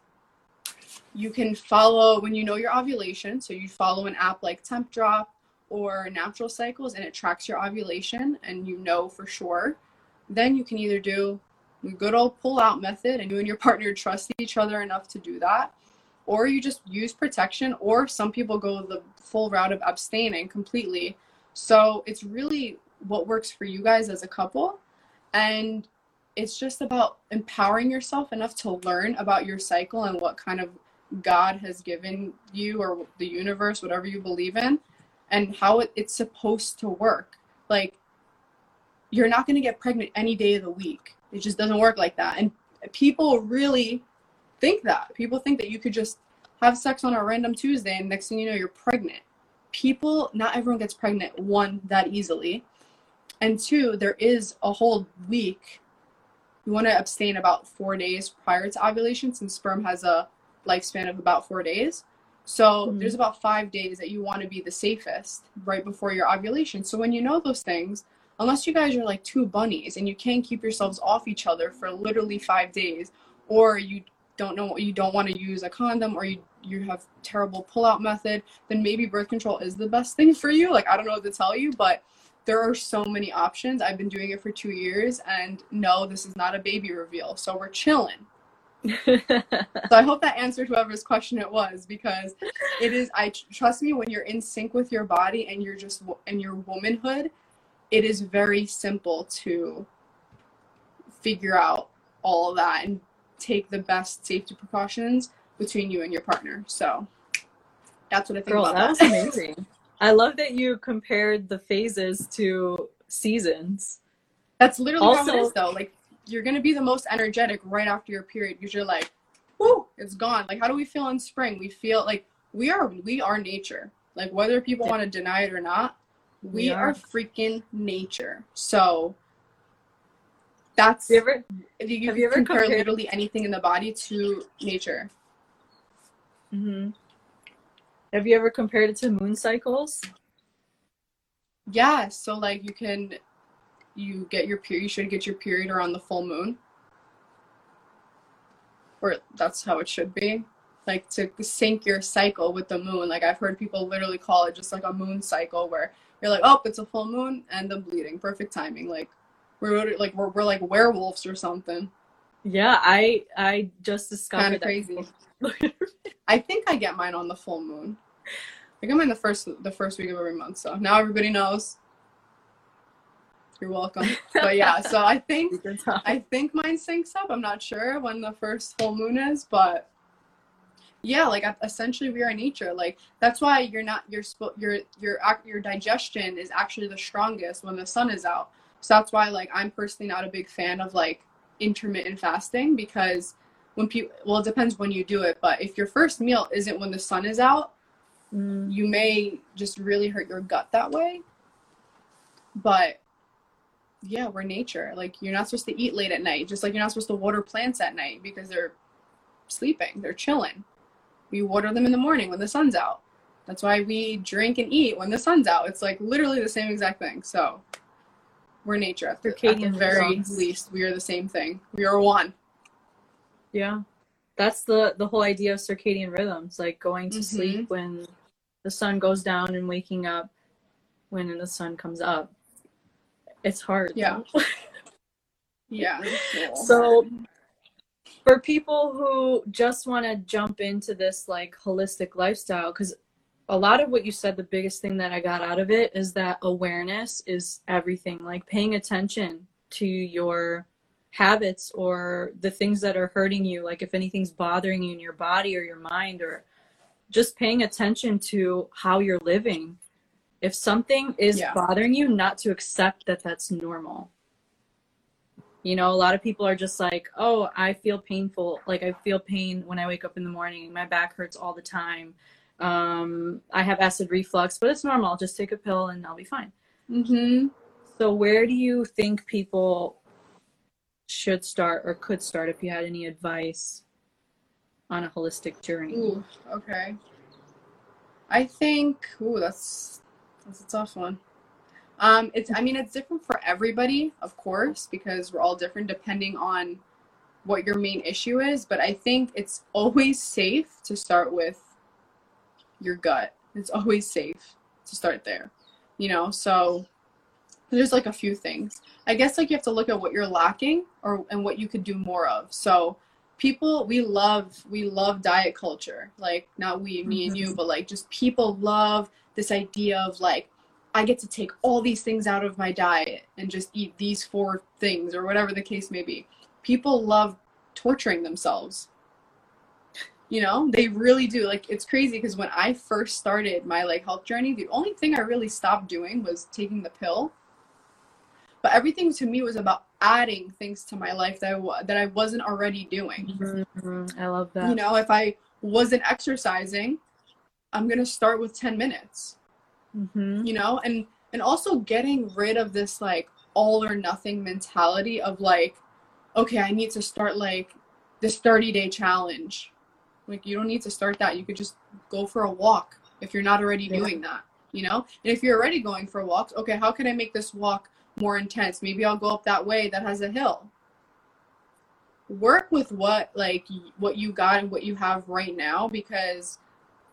you can follow, when you know your ovulation, so you follow an app like TempDrop or Natural Cycles and it tracks your ovulation and you know for sure, then you can either do the good old pull out method, and you and your partner trust each other enough to do that. Or you just use protection, or some people go the full route of abstaining completely. So it's really what works for you guys as a couple. And it's just about empowering yourself enough to learn about your cycle and what kind of God has given you, or the universe, whatever you believe in, and how it, it's supposed to work. Like, you're not going to get pregnant any day of the week. It just doesn't work like that. And people really think that. People think that you could just have sex on a random Tuesday and next thing you know, you're pregnant. People, not everyone gets pregnant, one, that easily. And two, there is a whole week. You want to abstain about four days prior to ovulation, since sperm has a lifespan of about four days. So mm-hmm. there's about five days that you want to be the safest right before your ovulation. So when you know those things, unless you guys are like two bunnies and you can't keep yourselves off each other for literally five days, or you don't know, you don't want to use a condom, or you, you have terrible pull-out method, then maybe birth control is the best thing for you. Like, I don't know what to tell you, but there are so many options. I've been doing it for two years and no, this is not a baby reveal. So we're chilling. So I hope that answered whoever's question it was, because it is, I trust me, when you're in sync with your body and you're just, and your womanhood, it is very simple to figure out all of that and take the best safety precautions between you and your partner. So that's what I think. Girl, about that. That's amazing. I love that you compared the phases to seasons. That's literally also, how it is though. Like, you're going to be the most energetic right after your period, because you're like, whoo, it's gone. Like, how do we feel in spring? We feel like we are, we are nature. Like, whether people want to deny it or not, we, we are. are freaking nature. So that's, you ever, you have you ever compare compared literally anything in the body to nature? Mm-hmm. Have you ever compared it to moon cycles? Yeah. So like, you can, you get your period, you should get your period around the full moon. Or that's how it should be. Like, to sync your cycle with the moon. Like, I've heard people literally call it just like a moon cycle, where you're like, oh, it's a full moon and the bleeding. Perfect timing. Like, we're like, we're, we're like werewolves or something. Yeah, I I just discovered that. Kind of crazy. I think I get mine on the full moon. I get mine the first the first week of every month. So now everybody knows. You're welcome. But yeah, so I think I think mine syncs up. I'm not sure when the first full moon is, but yeah, like, essentially we are nature. Like, that's why you're not your your your your digestion is actually the strongest when the sun is out. So that's why, like, I'm personally not a big fan of like intermittent fasting, because when people, well, it depends when you do it, but if your first meal isn't when the sun is out, mm. you may just really hurt your gut that way. But yeah, we're nature. Like, you're not supposed to eat late at night, just like you're not supposed to water plants at night, because they're sleeping, they're chilling. We water them in the morning when the sun's out. That's why we drink and eat when the sun's out. It's like literally the same exact thing. So we're nature. At the, at the very least, we are the same thing. We are one. Yeah, that's the the whole idea of circadian rhythms, like going to mm-hmm. sleep when the sun goes down and waking up when the sun comes up. It's hard. Yeah. Yeah. So for people who just want to jump into this like holistic lifestyle, because a lot of what you said, the biggest thing that I got out of it is that awareness is everything, like paying attention to your habits or the things that are hurting you. Like if anything's bothering you in your body or your mind, or just paying attention to how you're living. If something is yeah. bothering you, not to accept that that's normal. You know, a lot of people are just like, oh, I feel painful. Like I feel pain when I wake up in the morning. My back hurts all the time. Um, I have acid reflux, but it's normal. I'll just take a pill and I'll be fine. Mm-hmm. So where do you think people should start or could start, if you had any advice on a holistic journey? Ooh, okay. I think, ooh, that's... That's a tough one. Um, it's, I mean, it's different for everybody, of course, because we're all different depending on what your main issue is. But I think it's always safe to start with your gut. It's always safe to start there, you know? So there's like a few things. I guess like you have to look at what you're lacking or and what you could do more of. So people, we love, we love diet culture. Like not we, me and you, but like just people love this idea of like, I get to take all these things out of my diet and just eat these four things or whatever the case may be. People love torturing themselves. You know, they really do. Like, it's crazy because when I first started my like health journey, the only thing I really stopped doing was taking the pill. But everything to me was about adding things to my life that I, that I wasn't already doing. Mm-hmm. I love that. You know, if I wasn't exercising, I'm going to start with ten minutes, mm-hmm. you know, and, and also getting rid of this like all or nothing mentality of like, okay, I need to start like this thirty day challenge. Like, you don't need to start that. You could just go for a walk if you're not already yeah. doing that, you know? And if you're already going for walks, okay, how can I make this walk more intense? Maybe I'll go up that way that has a hill. Work with what, like, what you got and what you have right now, because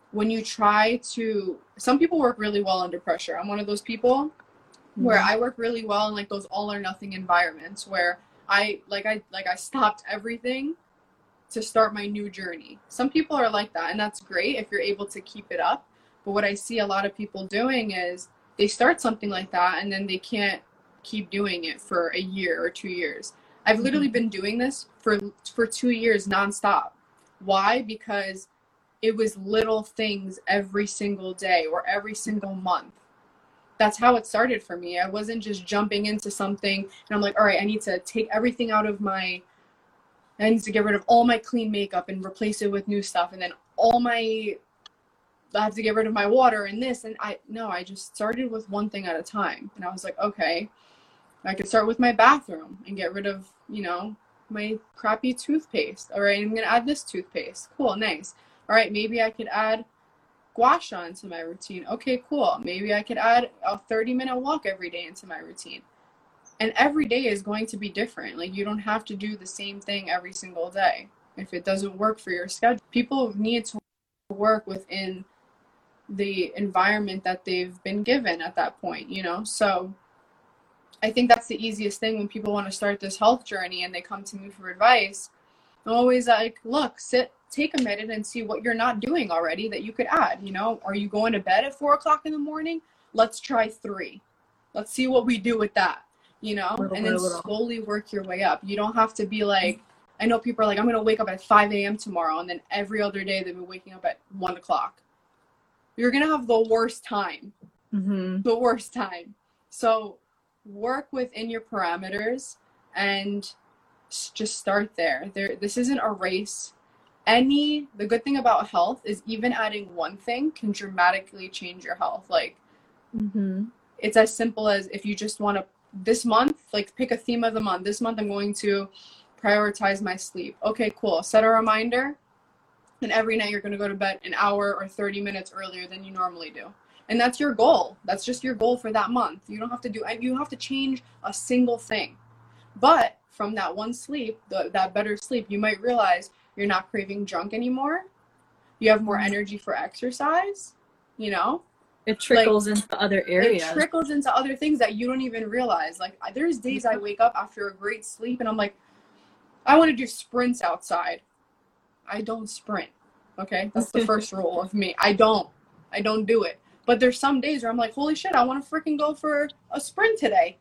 when you try to, some people work really well under pressure. I'm one of those people mm-hmm. where I work really well in like those all or nothing environments where I, like I, like I stopped everything to start my new journey. Some people are like that, and that's great if you're able to keep it up. But what I see a lot of people doing is they start something like that and then they can't keep doing it for a year or two years. I've mm-hmm. literally been doing this for for two years nonstop. Why? Because it was little things every single day or every single month. That's how it started for me. I wasn't just jumping into something and I'm like, all right, I need to take everything out of my I need to get rid of all my clean makeup and replace it with new stuff. And then all my, I have to get rid of my water and this. And I, no, I just started with one thing at a time. And I was like, okay, I could start with my bathroom and get rid of, you know, my crappy toothpaste. All right, I'm going to add this toothpaste. Cool, nice. All right, maybe I could add gua sha into my routine. Okay, cool. Maybe I could add a thirty minute walk every day into my routine. And every day is going to be different. Like, you don't have to do the same thing every single day if it doesn't work for your schedule. People need to work within the environment that they've been given at that point, you know? So I think that's the easiest thing when people want to start this health journey and they come to me for advice. I'm always like, look, sit, take a minute and see what you're not doing already that you could add, you know? Are you going to bed at four o'clock in the morning? Let's try three. Let's see what we do with that. You know, little, and then little, slowly little. work your way up. You don't have to be like, I know people are like, I'm going to wake up at five a.m. tomorrow. And then every other day they've been waking up at one o'clock. You're going to have the worst time, mm-hmm. the worst time. So work within your parameters and just start there. There, this isn't a race. Any, the good thing about health is even adding one thing can dramatically change your health. Like mm-hmm. it's as simple as if you just want to, this month, like pick a theme of the month. This month I'm going to prioritize my sleep. Okay, cool. Set a reminder. And every night you're going to go to bed an hour or thirty minutes earlier than you normally do. And that's your goal. That's just your goal for that month. You don't have to do, you don't have to change a single thing. But from that one sleep, the, that better sleep, you might realize you're not craving junk anymore. You have more energy for exercise, you know? It trickles like, into other areas. It trickles into other things that you don't even realize. Like, there's days I wake up after a great sleep and I'm like, I want to do sprints outside. I don't sprint. Okay. That's the first rule of me. I don't. I don't do it. But there's some days where I'm like, holy shit, I want to freaking go for a sprint today.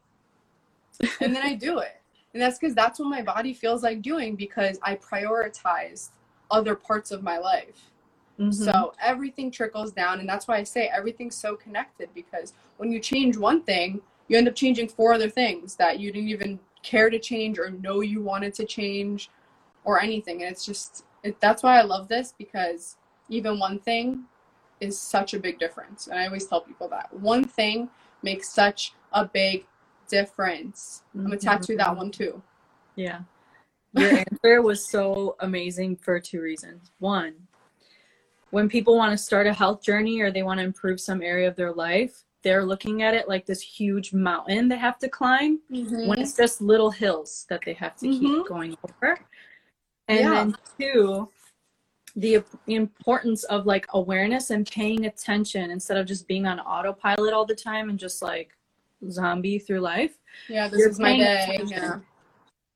And then I do it. And that's because that's what my body feels like doing because I prioritized other parts of my life. Mm-hmm. So everything trickles down, and that's why I say everything's so connected, because when you change one thing, you end up changing four other things that you didn't even care to change or know you wanted to change or anything. And it's just, it, that's why I love this, because even one thing is such a big difference. And I always tell people that one thing makes such a big difference. Mm-hmm. I'm going to tattoo that one too. Yeah. Your answer was so amazing for two reasons. One, when people want to start a health journey or they want to improve some area of their life, they're looking at it like this huge mountain they have to climb mm-hmm. when it's just little hills that they have to mm-hmm. keep going over. And yeah. then two, the, the importance of like awareness and paying attention instead of just being on autopilot all the time and just like zombie through life. Yeah, this is my day. Yeah.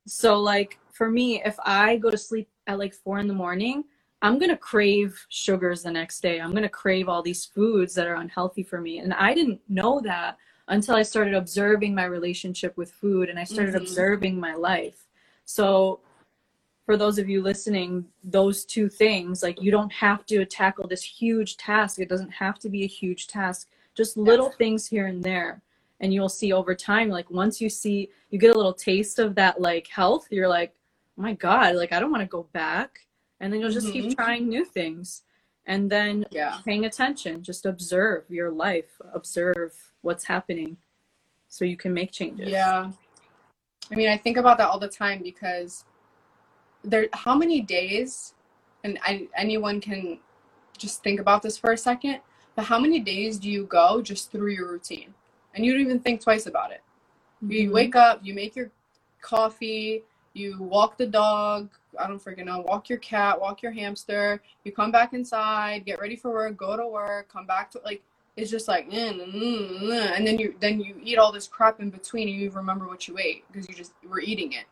So like for me, if I go to sleep at like four in the morning, I'm going to crave sugars the next day. I'm going to crave all these foods that are unhealthy for me. And I didn't know that until I started observing my relationship with food, and I started mm-hmm. observing my life. So for those of you listening, those two things, like you don't have to tackle this huge task. It doesn't have to be a huge task, just little yes. things here and there. And you'll see over time, like once you see, you get a little taste of that, like health, you're like, oh my God, like I don't want to go back. And then you'll just mm-hmm. keep trying new things. And then yeah. paying attention, just observe your life, observe what's happening so you can make changes. Yeah. I mean, I think about that all the time because there, how many days, and I, anyone can just think about this for a second, but how many days do you go just through your routine? And you don't even think twice about it. Mm-hmm. You wake up, you make your coffee, you walk the dog, I don't freaking know, walk your cat, walk your hamster, you come back inside, get ready for work, go to work, come back to, like, it's just like, mm, mm, mm, and then you then you eat all this crap in between and you remember what you ate because you just were eating it,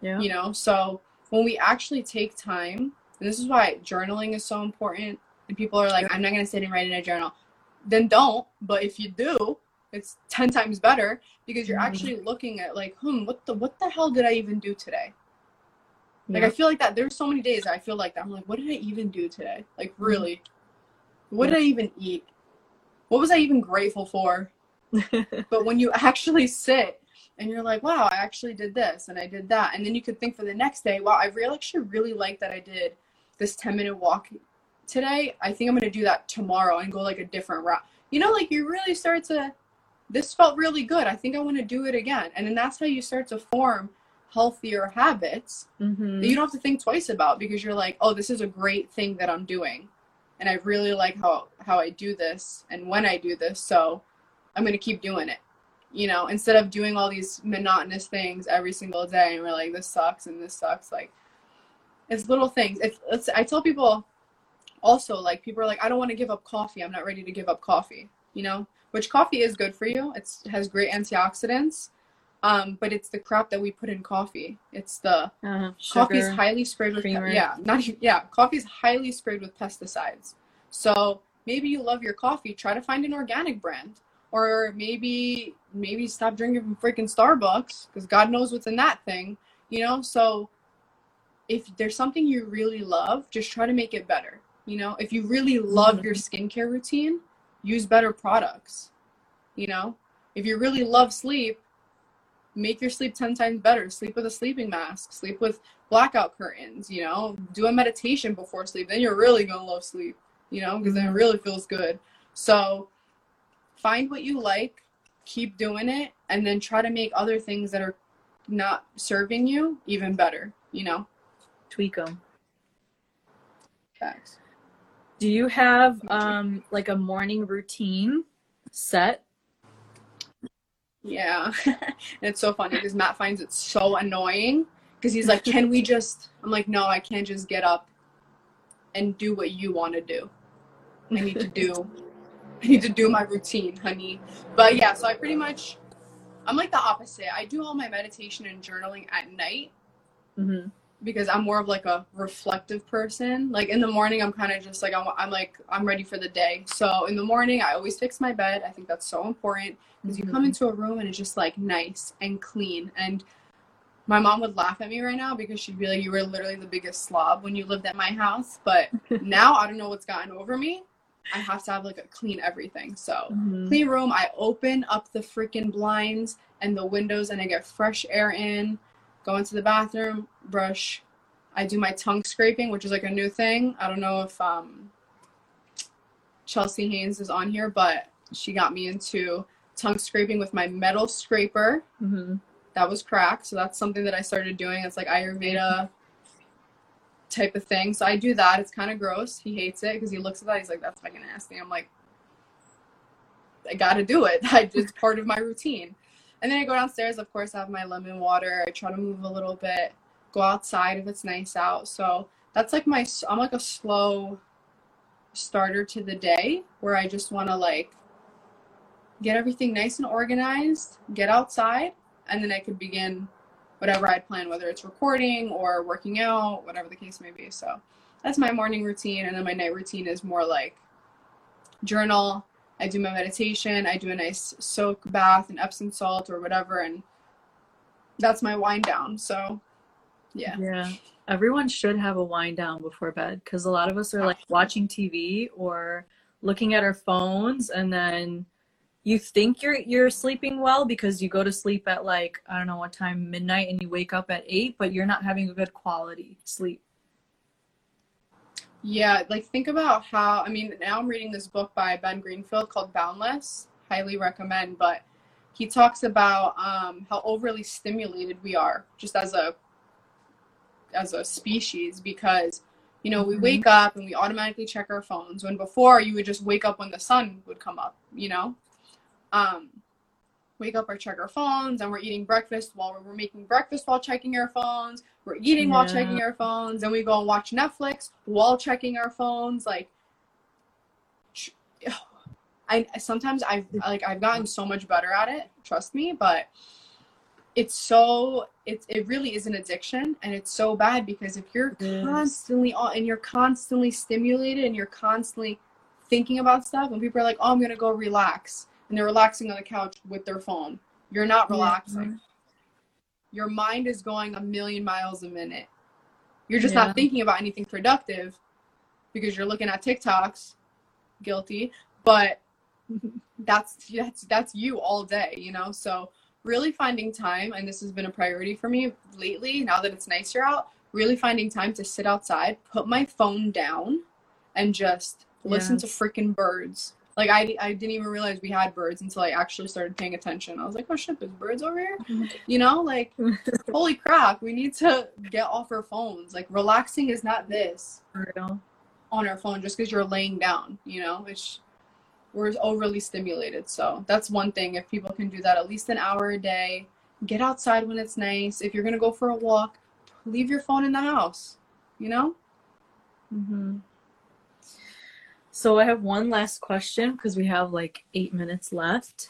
yeah. you know? So when we actually take time, and this is why journaling is so important, and people are like, I'm not going to sit and write in a journal. Then don't, but if you do, it's ten times better because you're mm-hmm. actually looking at like, hmm, what the what the hell did I even do today? Yeah. Like, I feel like that. There's so many days that I feel like that. I'm like, what did I even do today? Like, really? Mm-hmm. What did I even eat? What was I even grateful for? But when you actually sit and you're like, wow, I actually did this and I did that. And then you could think for the next day, wow, I really actually really like that I did this ten minute walk today. I think I'm going to do that tomorrow and go like a different route. You know, like you really start to, this felt really good. I think I want to do it again. And then that's how you start to form healthier habits mm-hmm. that you don't have to think twice about because you're like, oh, this is a great thing that I'm doing. And I really like how, how I do this and when I do this. So I'm going to keep doing it, you know, instead of doing all these monotonous things every single day. And we're like, this sucks and this sucks. Like it's little things. It's, it's, I tell people also, like people are like, I don't want to give up coffee. I'm not ready to give up coffee, you know? Which coffee is good for you. It's, it has great antioxidants, um, but it's the crap that we put in coffee. It's the uh, coffee is highly sprayed with pe- yeah, not yeah. Coffee is highly sprayed with pesticides. So maybe you love your coffee. Try to find an organic brand, or maybe maybe stop drinking from freaking Starbucks because God knows what's in that thing, you know. So if there's something you really love, just try to make it better. You know, if you really love mm-hmm. your skincare routine, use better products, you know? If you really love sleep, make your sleep ten times better. Sleep with a sleeping mask, sleep with blackout curtains, you know? Do a meditation before sleep, then you're really gonna love sleep, you know? Because then it really feels good. So find what you like, keep doing it, and then try to make other things that are not serving you even better, you know? Tweak them. Facts. Do you have um, like a morning routine set? Yeah. And it's so funny because Matt finds it so annoying because he's like, can we just, I'm like, no, I can't just get up and do what you want to do. I need to do, I need to do my routine, honey. But yeah, so I pretty much, I'm like the opposite. I do all my meditation and journaling at night. Mm-hmm. Because I'm more of like a reflective person. Like in the morning, I'm kind of just like, I'm, I'm like, I'm ready for the day. So in the morning, I always fix my bed. I think that's so important because mm-hmm. you come into a room and it's just like nice and clean. And my mom would laugh at me right now because she'd be like, you were literally the biggest slob when you lived at my house. But now I don't know what's gotten over me. I have to have like a clean everything. So mm-hmm. clean room, I open up the freaking blinds and the windows and I get fresh air in. Go into the bathroom, brush. I do my tongue scraping, which is like a new thing. I don't know if um, Chelsea Haynes is on here, but she got me into tongue scraping with my metal scraper. Mm-hmm. That was cracked. So that's something that I started doing. It's like Ayurveda type of thing. So I do that. It's kind of gross. He hates it because he looks at that. He's like, that's fucking nasty. I'm like, I got to do it. It's part of my routine. And then I go downstairs, of course, I have my lemon water. I try to move a little bit, go outside if it's nice out. So that's like my, I'm like a slow starter to the day where I just want to like get everything nice and organized, get outside, and then I could begin whatever I'd plan, whether it's recording or working out, whatever the case may be. So that's my morning routine. And then my night routine is more like journal. I do my meditation. I do a nice soak bath and Epsom salt or whatever. And that's my wind down. So yeah. Yeah. Everyone should have a wind down before bed, because a lot of us are like watching T V or looking at our phones, and then you think you're you're sleeping well because you go to sleep at like, I don't know what time, midnight, and you wake up at eight, but you're not having a good quality sleep. Yeah, like think about how, I mean, now I'm reading this book by Ben Greenfield called Boundless, highly recommend, but he talks about um, how overly stimulated we are just as a as a species, because, you know, we wake up and we automatically check our phones, when before you would just wake up when the sun would come up, you know, um, wake up or check our phones, and we're eating breakfast while we're, we're making breakfast while checking our phones, we're eating yeah. while checking our phones, and we go and watch Netflix while checking our phones. Like, I sometimes I've like, I've gotten so much better at it, trust me, but it's so, it, it really is an addiction, and it's so bad because if you're yes. constantly on, and you're constantly stimulated, and you're constantly thinking about stuff, and people are like, oh, I'm going to go relax, and they're relaxing on the couch with their phone. You're not relaxing. Mm-hmm. Your mind is going a million miles a minute. You're just yeah. not thinking about anything productive because you're looking at TikToks, guilty, but that's, that's, that's you all day, you know? So really finding time, and this has been a priority for me lately, now that it's nicer out, really finding time to sit outside, put my phone down, and just listen yes. to freaking birds. Like, I, I didn't even realize we had birds until I actually started paying attention. I was like, oh shit, there's birds over here? You know, like, holy crap, we need to get off our phones. Like, relaxing is not this on our phone just because you're laying down, you know? It's, we're overly stimulated. So that's one thing. If people can do that at least an hour a day, get outside when it's nice. If you're going to go for a walk, leave your phone in the house, you know? Mm-hmm. So I have one last question because we have like eight minutes left.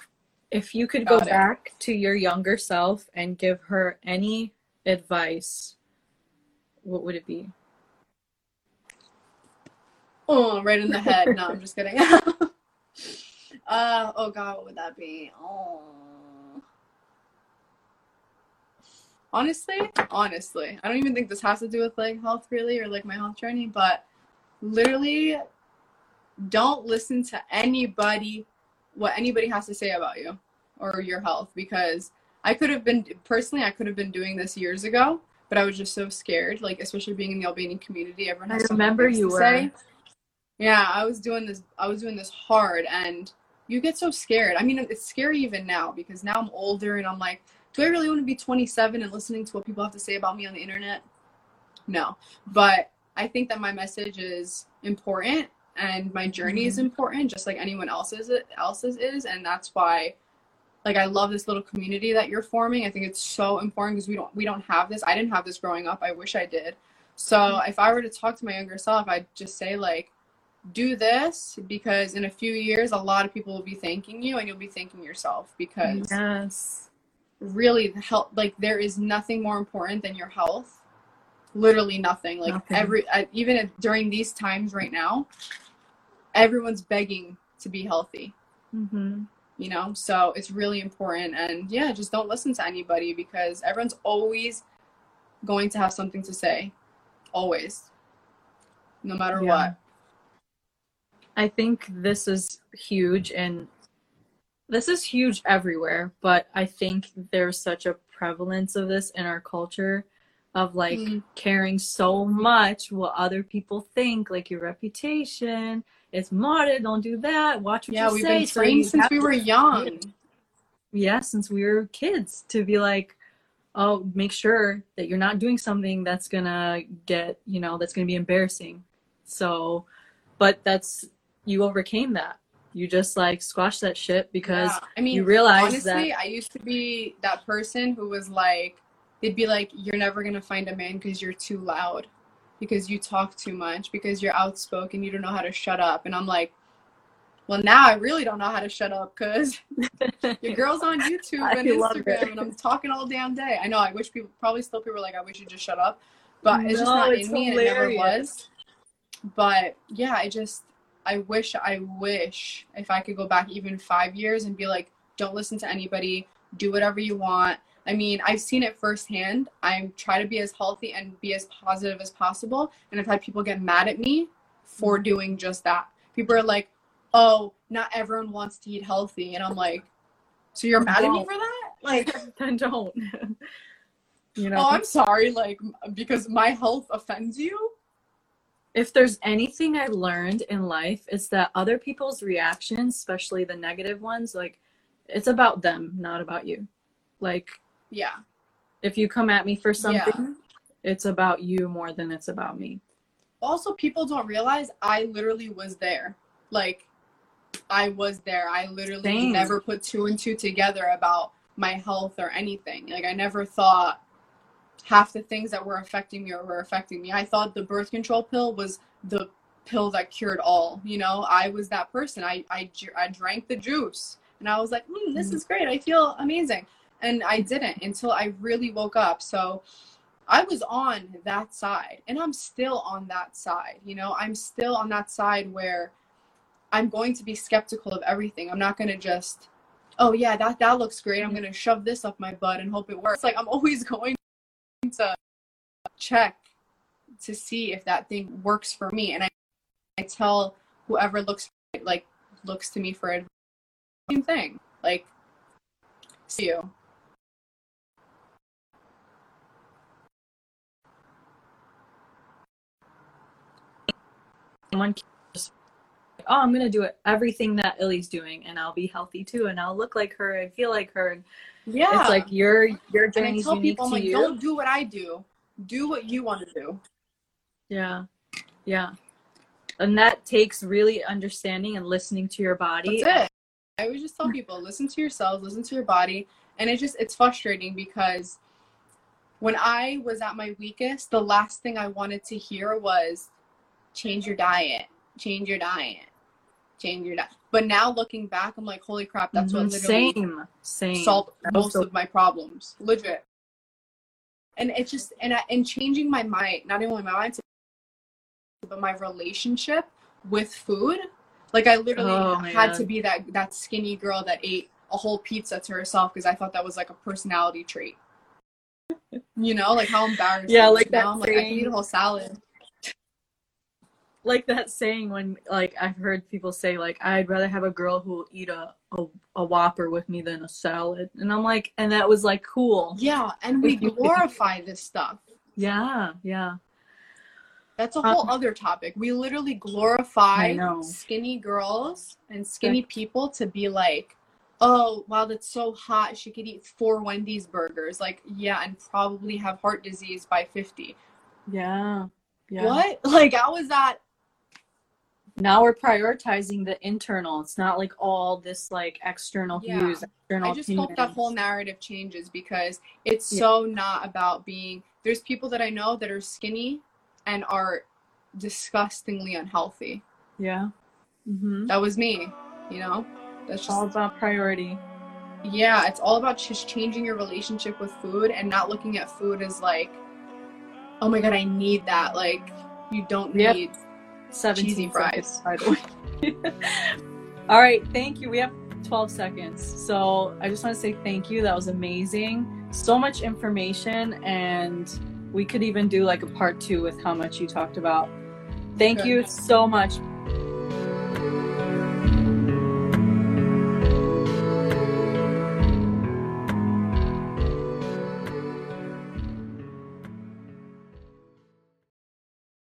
If you could Got go it. back to your younger self and give her any advice, what would it be? Oh, right in the head. No, I'm just kidding. Uh, oh God, what would that be? Oh, honestly, honestly, I don't even think this has to do with like health really, or like my health journey, but literally don't listen to anybody, what anybody has to say about you or your health, because I could have been, personally, I could have been doing this years ago, but I was just so scared, like, especially being in the Albanian community, everyone has I remember you were. Say. Yeah, I was doing this, I was doing this hard, and you get so scared. I mean, it's scary even now, because now I'm older and I'm like, do I really want to be twenty-seven and listening to what people have to say about me on the internet? No, but I think that my message is important, and my journey mm-hmm. is important, just like anyone else's, else's is. And that's why, like, I love this little community that you're forming. I think it's so important because we don't, we don't have this. I didn't have this growing up. I wish I did. So mm-hmm. if I were to talk to my younger self, I'd just say, like, do this, because in a few years a lot of people will be thanking you, and you'll be thanking yourself, because yes. really the health, like, there is nothing more important than your health, literally nothing. Like nothing. every uh, even if, during these times right now, everyone's begging to be healthy, mm-hmm. you know, so it's really important. And yeah, just don't listen to anybody, because everyone's always going to have something to say, always, no matter yeah. what. I think this is huge, and this is huge everywhere, but I think there's such a prevalence of this in our culture of like mm. caring so much what other people think, like your reputation, it's modded, don't do that, watch what yeah, you say. Yeah, we've been trained so since we were young. Yeah, since we were kids, to be like, oh, make sure that you're not doing something that's gonna get, you know, that's gonna be embarrassing. So, but that's, you overcame that. You just like squashed that shit because yeah. I mean, you realize honestly, that. Honestly, I used to be that person who was like, they'd be like, you're never going to find a man because you're too loud, because you talk too much, because you're outspoken, you don't know how to shut up. And I'm like, well, now I really don't know how to shut up because your girl's on YouTube and Instagram and I'm talking all damn day. I know, I wish people, probably still people are like, I wish you just shut up, but no, it's just not it's in hilarious. me and it never was. But yeah, I just, I wish, I wish if I could go back even five years and be like, don't listen to anybody, do whatever you want. I mean, I've seen it firsthand. I try to be as healthy and be as positive as possible. And I've had people get mad at me for doing just that. People are like, oh, not everyone wants to eat healthy. And I'm like, so you're mad don't. at me for that? Like, then don't. You know? Oh, I'm sorry. Like, because my health offends you? If there's anything I learned in life, it's that other people's reactions, especially the negative ones, like, it's about them, not about you. Like, yeah, if you come at me for something, yeah. it's about you more than it's about me. Also, people don't realize I literally was there. Like, I was there. I literally Dang. never put two and two together about my health or anything. Like, I never thought half the things that were affecting me or were affecting me. I thought the birth control pill was the pill that cured all. You know, I was that person. I, I, I drank the juice and I was like, mm, this is great. I feel amazing. And I didn't until I really woke up. So I was on that side and I'm still on that side. You know, I'm still on that side where I'm going to be skeptical of everything. I'm not going to just, oh yeah, that, that looks great. I'm going to shove this up my butt and hope it works. Like, I'm always going to check to see if that thing works for me. And I, I tell whoever looks, like, looks to me for advice, same thing. Like, see you. Someone can just, oh, I'm gonna do it, everything that Illie's doing, and I'll be healthy too, and I'll look like her and feel like her. Yeah, it's like your your journey is unique people, to like, you. Don't do what I do. Do what you want to do. Yeah, yeah, and that takes really understanding and listening to your body. That's it. I always just tell people, listen to yourself, listen to your body, and it just it's frustrating because when I was at my weakest, the last thing I wanted to hear was, change your diet, change your diet, change your diet. But now looking back, I'm like, holy crap, that's mm-hmm. what literally same, same. solved most so- of my problems, legit. And it's just, and I, and changing my mind, not only my mindset, but my relationship with food. Like, I literally oh, had God. to be that, that skinny girl that ate a whole pizza to herself because I thought that was like a personality trait. You know, like how embarrassing. Yeah, like now that I'm saying. Like, I can eat a whole salad. Like that saying when, like, I've heard people say, like, I'd rather have a girl who will eat a, a, a Whopper with me than a salad. And I'm like, and that was, like, cool. Yeah, and we glorify this stuff. Yeah, yeah. That's a whole um, other topic. We literally glorify skinny girls and skinny yeah. people to be like, oh, wow, that's so hot. She could eat four Wendy's burgers. Like, yeah, and probably have heart disease by fifty. Yeah, yeah. What? Like, how was that? Now we're prioritizing the internal. It's not like all this like external yeah. views, external I just opinions. Hope that whole narrative changes because it's yeah. so not about being, there's people that I know that are skinny and are disgustingly unhealthy. Yeah. Mm-hmm. That was me, you know? That's just all about priority. Yeah. It's all about just changing your relationship with food and not looking at food as like, oh my God, I need that. Like, you don't yep. need seventeen fries, by the way. All right, thank you. We have twelve seconds, so I just want to say thank you. That was amazing. So much information, and we could even do like a part two with how much you talked about. Thank Good. you so much.